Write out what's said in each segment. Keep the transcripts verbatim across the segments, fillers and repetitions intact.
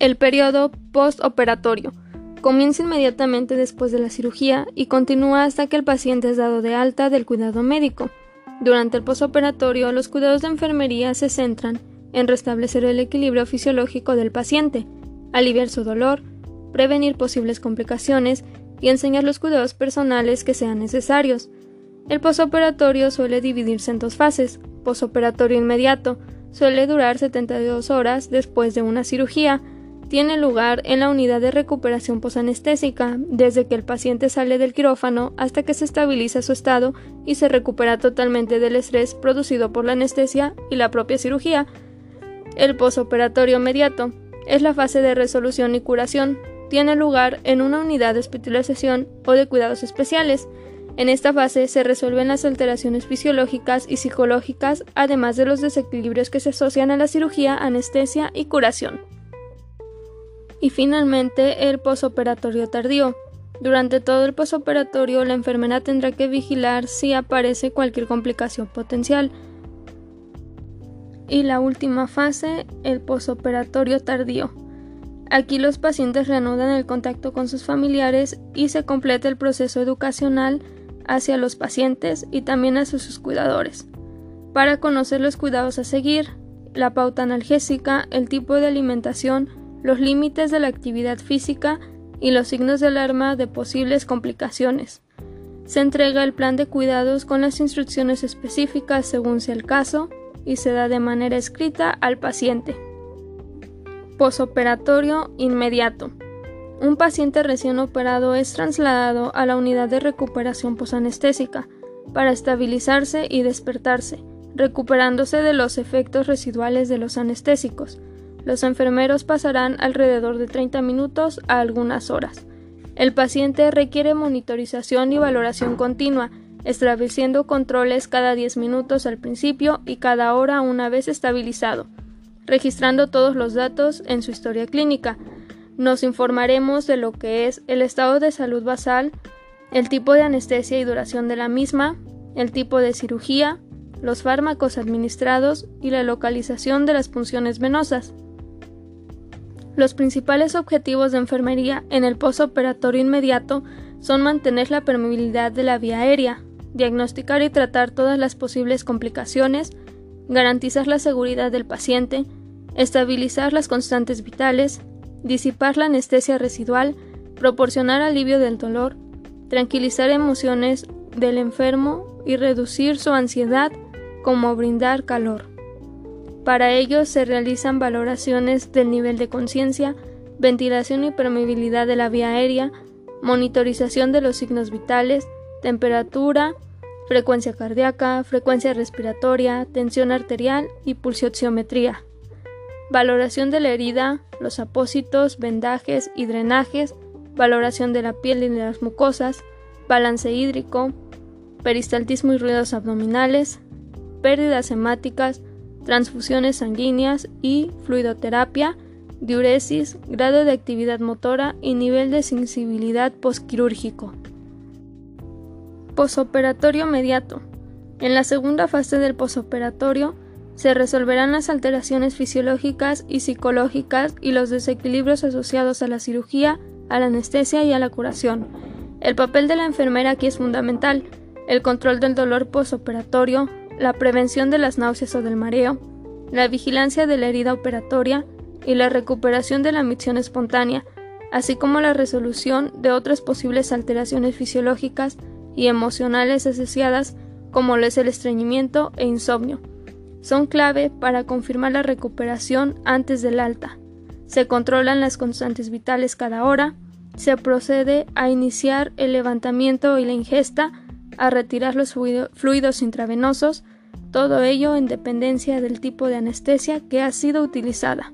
El periodo postoperatorio comienza inmediatamente después de la cirugía y continúa hasta que el paciente es dado de alta del cuidado médico. Durante el postoperatorio, los cuidados de enfermería se centran en restablecer el equilibrio fisiológico del paciente, aliviar su dolor, prevenir posibles complicaciones y enseñar los cuidados personales que sean necesarios. El postoperatorio suele dividirse en dos fases. Postoperatorio inmediato suele durar setenta y dos horas después de una cirugía. Tiene lugar en la unidad de recuperación posanestésica, desde que el paciente sale del quirófano hasta que se estabiliza su estado y se recupera totalmente del estrés producido por la anestesia y la propia cirugía. El postoperatorio inmediato es la fase de resolución y curación. Tiene lugar en una unidad de hospitalización o de cuidados especiales. En esta fase se resuelven las alteraciones fisiológicas y psicológicas, además de los desequilibrios que se asocian a la cirugía, anestesia y curación. Y finalmente, el postoperatorio tardío. Durante todo el postoperatorio, la enfermera tendrá que vigilar si aparece cualquier complicación potencial. Y la última fase, el postoperatorio tardío. Aquí los pacientes reanudan el contacto con sus familiares y se completa el proceso educacional hacia los pacientes y también hacia sus cuidadores, para conocer los cuidados a seguir, la pauta analgésica, el tipo de alimentación, los límites de la actividad física y los signos de alarma de posibles complicaciones. Se entrega el plan de cuidados con las instrucciones específicas según sea el caso y se da de manera escrita al paciente. Postoperatorio inmediato. Un paciente recién operado es trasladado a la unidad de recuperación posanestésica para estabilizarse y despertarse, recuperándose de los efectos residuales de los anestésicos. Los enfermeros pasarán alrededor de treinta minutos a algunas horas. El paciente requiere monitorización y valoración continua, estableciendo controles cada diez minutos al principio y cada hora una vez estabilizado, registrando todos los datos en su historia clínica. Nos informaremos de lo que es el estado de salud basal, el tipo de anestesia y duración de la misma, el tipo de cirugía, los fármacos administrados y la localización de las punciones venosas. Los principales objetivos de enfermería en el postoperatorio inmediato son mantener la permeabilidad de la vía aérea, diagnosticar y tratar todas las posibles complicaciones, garantizar la seguridad del paciente, estabilizar las constantes vitales, disipar la anestesia residual, proporcionar alivio del dolor, tranquilizar emociones del enfermo y reducir su ansiedad, como brindar calor. Para ello se realizan valoraciones del nivel de conciencia, ventilación y permeabilidad de la vía aérea, monitorización de los signos vitales, temperatura, frecuencia cardíaca, frecuencia respiratoria, tensión arterial y pulsioximetría. Valoración de la herida, los apósitos, vendajes y drenajes, valoración de la piel y de las mucosas, balance hídrico, peristaltismo y ruidos abdominales, pérdidas hemáticas, transfusiones sanguíneas y fluidoterapia, diuresis, grado de actividad motora y nivel de sensibilidad postquirúrgico. Postoperatorio inmediato. En la segunda fase del postoperatorio se resolverán las alteraciones fisiológicas y psicológicas y los desequilibrios asociados a la cirugía, a la anestesia y a la curación. El papel de la enfermera aquí es fundamental: el control del dolor postoperatorio, la prevención de las náuseas o del mareo, la vigilancia de la herida operatoria y la recuperación de la micción espontánea, así como la resolución de otras posibles alteraciones fisiológicas y emocionales asociadas, como lo es el estreñimiento e insomnio. Son clave para confirmar la recuperación antes del alta. Se controlan las constantes vitales cada hora, se procede a iniciar el levantamiento y la ingesta, a retirar los fluidos intravenosos, todo ello en dependencia del tipo de anestesia que ha sido utilizada.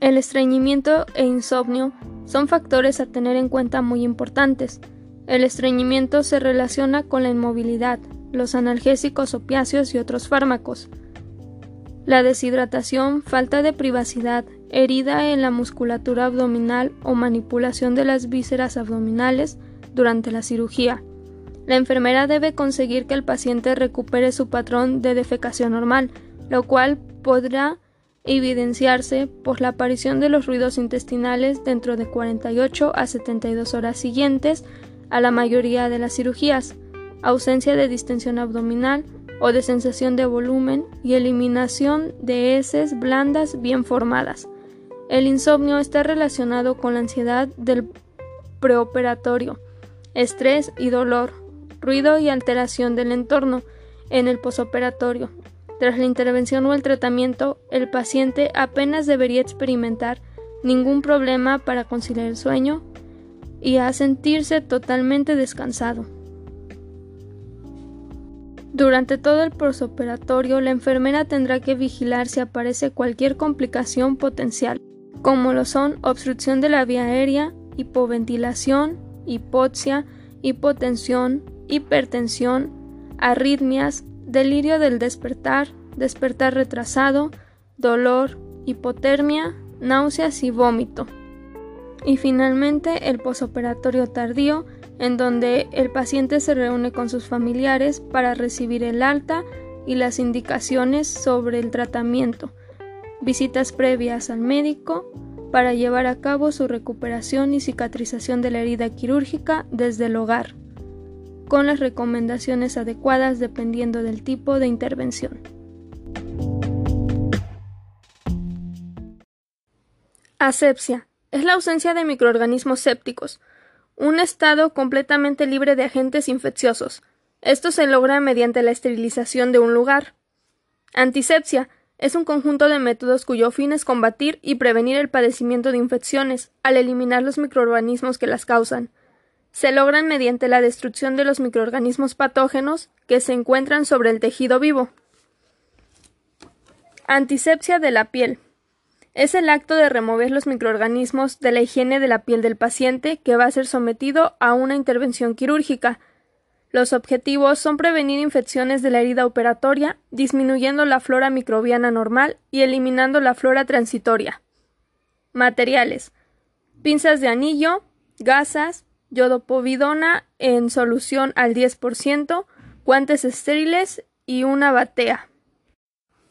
El estreñimiento e insomnio son factores a tener en cuenta muy importantes. El estreñimiento se relaciona con la inmovilidad, los analgésicos, opiáceos y otros fármacos, la deshidratación, falta de privacidad, herida en la musculatura abdominal o manipulación de las vísceras abdominales durante la cirugía. La enfermera debe conseguir que el paciente recupere su patrón de defecación normal, lo cual podrá evidenciarse por la aparición de los ruidos intestinales dentro de cuarenta y ocho a setenta y dos horas siguientes a la mayoría de las cirugías, ausencia de distensión abdominal o de sensación de volumen y eliminación de heces blandas bien formadas. El insomnio está relacionado con la ansiedad del preoperatorio, estrés y dolor, ruido y alteración del entorno en el posoperatorio. Tras la intervención o el tratamiento, el paciente apenas debería experimentar ningún problema para conciliar el sueño y a sentirse totalmente descansado. Durante todo el posoperatorio, la enfermera tendrá que vigilar si aparece cualquier complicación potencial, como lo son obstrucción de la vía aérea, hipoventilación, hipoxia, hipotensión, hipertensión, arritmias, delirio del despertar, despertar retrasado, dolor, hipotermia, náuseas y vómito. Y finalmente el posoperatorio tardío, en donde el paciente se reúne con sus familiares para recibir el alta y las indicaciones sobre el tratamiento, visitas previas al médico para llevar a cabo su recuperación y cicatrización de la herida quirúrgica desde el hogar, con las recomendaciones adecuadas dependiendo del tipo de intervención. Asepsia. Es la ausencia de microorganismos sépticos, un estado completamente libre de agentes infecciosos. Esto se logra mediante la esterilización de un lugar. Antisepsia. Es un conjunto de métodos cuyo fin es combatir y prevenir el padecimiento de infecciones al eliminar los microorganismos que las causan. Se logran mediante la destrucción de los microorganismos patógenos que se encuentran sobre el tejido vivo. Antisepsia de la piel. Es el acto de remover los microorganismos de la higiene de la piel del paciente que va a ser sometido a una intervención quirúrgica. Los objetivos son prevenir infecciones de la herida operatoria, disminuyendo la flora microbiana normal y eliminando la flora transitoria. Materiales: pinzas de anillo, gasas, yodopovidona en solución al diez por ciento, guantes estériles y una batea.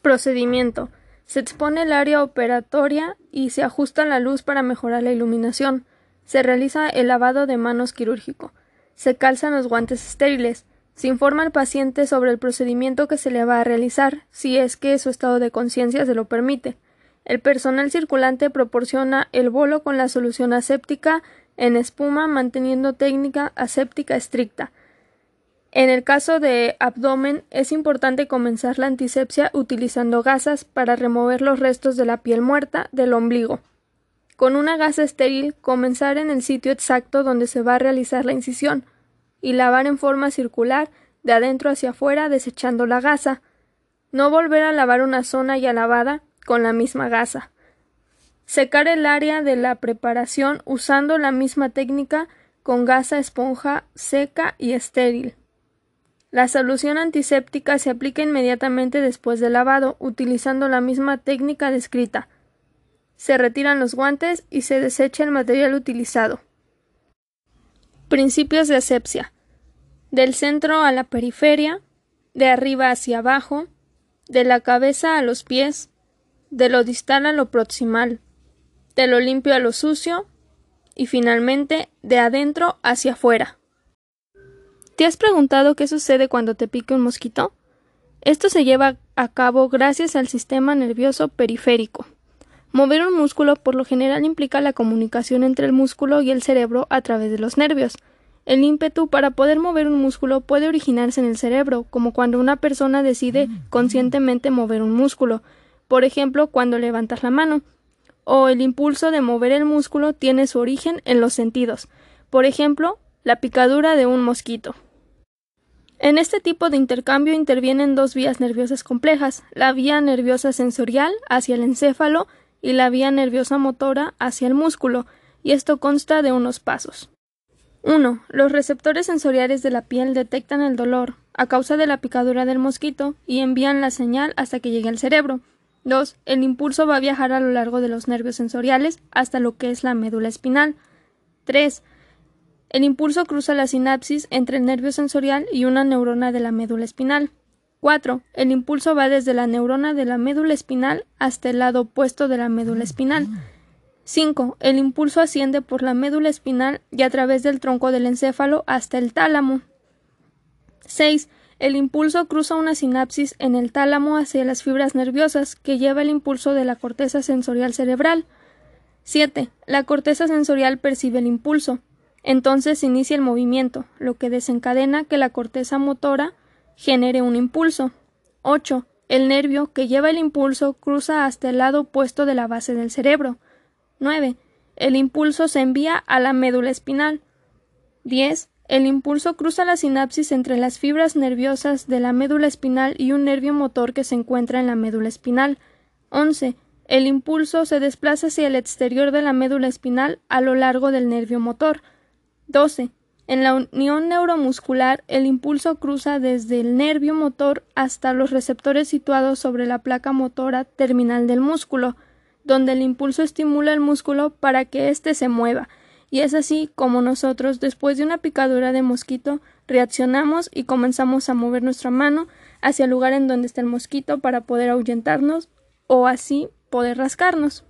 Procedimiento: se expone el área operatoria y se ajusta la luz para mejorar la iluminación. Se realiza el lavado de manos quirúrgico. Se calzan los guantes estériles. Se informa al paciente sobre el procedimiento que se le va a realizar, si es que su estado de conciencia se lo permite. El personal circulante proporciona el bolo con la solución aséptica en espuma, manteniendo técnica aséptica estricta. En el caso de abdomen, es importante comenzar la antisepsia utilizando gasas para remover los restos de la piel muerta del ombligo. Con una gasa estéril, comenzar en el sitio exacto donde se va a realizar la incisión y lavar en forma circular de adentro hacia afuera desechando la gasa. No volver a lavar una zona ya lavada con la misma gasa. Secar el área de la preparación usando la misma técnica con gasa, esponja seca y estéril. La solución antiséptica se aplica inmediatamente después del lavado utilizando la misma técnica descrita. Se retiran los guantes y se desecha el material utilizado. Principios de asepsia. Del centro a la periferia, de arriba hacia abajo, de la cabeza a los pies, de lo distal a lo proximal, de lo limpio a lo sucio y finalmente de adentro hacia afuera. ¿Te has preguntado qué sucede cuando te pica un mosquito? Esto se lleva a cabo gracias al sistema nervioso periférico. Mover un músculo por lo general implica la comunicación entre el músculo y el cerebro a través de los nervios. El ímpetu para poder mover un músculo puede originarse en el cerebro, como cuando una persona decide conscientemente mover un músculo, por ejemplo, cuando levantas la mano. O el impulso de mover el músculo tiene su origen en los sentidos, por ejemplo, la picadura de un mosquito. En este tipo de intercambio intervienen dos vías nerviosas complejas, la vía nerviosa sensorial hacia el encéfalo y la vía nerviosa motora hacia el músculo, y esto consta de unos pasos. uno. Los receptores sensoriales de la piel detectan el dolor a causa de la picadura del mosquito y envían la señal hasta que llegue al cerebro. dos. El impulso va a viajar a lo largo de los nervios sensoriales hasta lo que es la médula espinal. tres. El impulso cruza la sinapsis entre el nervio sensorial y una neurona de la médula espinal. cuatro. El impulso va desde la neurona de la médula espinal hasta el lado opuesto de la médula espinal. cinco. El impulso asciende por la médula espinal y a través del tronco del encéfalo hasta el tálamo. seis. El impulso cruza una sinapsis en el tálamo hacia las fibras nerviosas, que lleva el impulso de la corteza sensorial cerebral. siete. La corteza sensorial percibe el impulso. Entonces se inicia el movimiento, lo que desencadena que la corteza motora genere un impulso. ocho. El nervio que lleva el impulso cruza hasta el lado opuesto de la base del cerebro. nueve. El impulso se envía a la médula espinal. diez. El impulso cruza la sinapsis entre las fibras nerviosas de la médula espinal y un nervio motor que se encuentra en la médula espinal. once. El impulso se desplaza hacia el exterior de la médula espinal a lo largo del nervio motor. doce. En la unión neuromuscular, el impulso cruza desde el nervio motor hasta los receptores situados sobre la placa motora terminal del músculo, donde el impulso estimula el músculo para que éste se mueva, y es así como nosotros, después de una picadura de mosquito, reaccionamos y comenzamos a mover nuestra mano hacia el lugar en donde está el mosquito para poder ahuyentarnos o así poder rascarnos.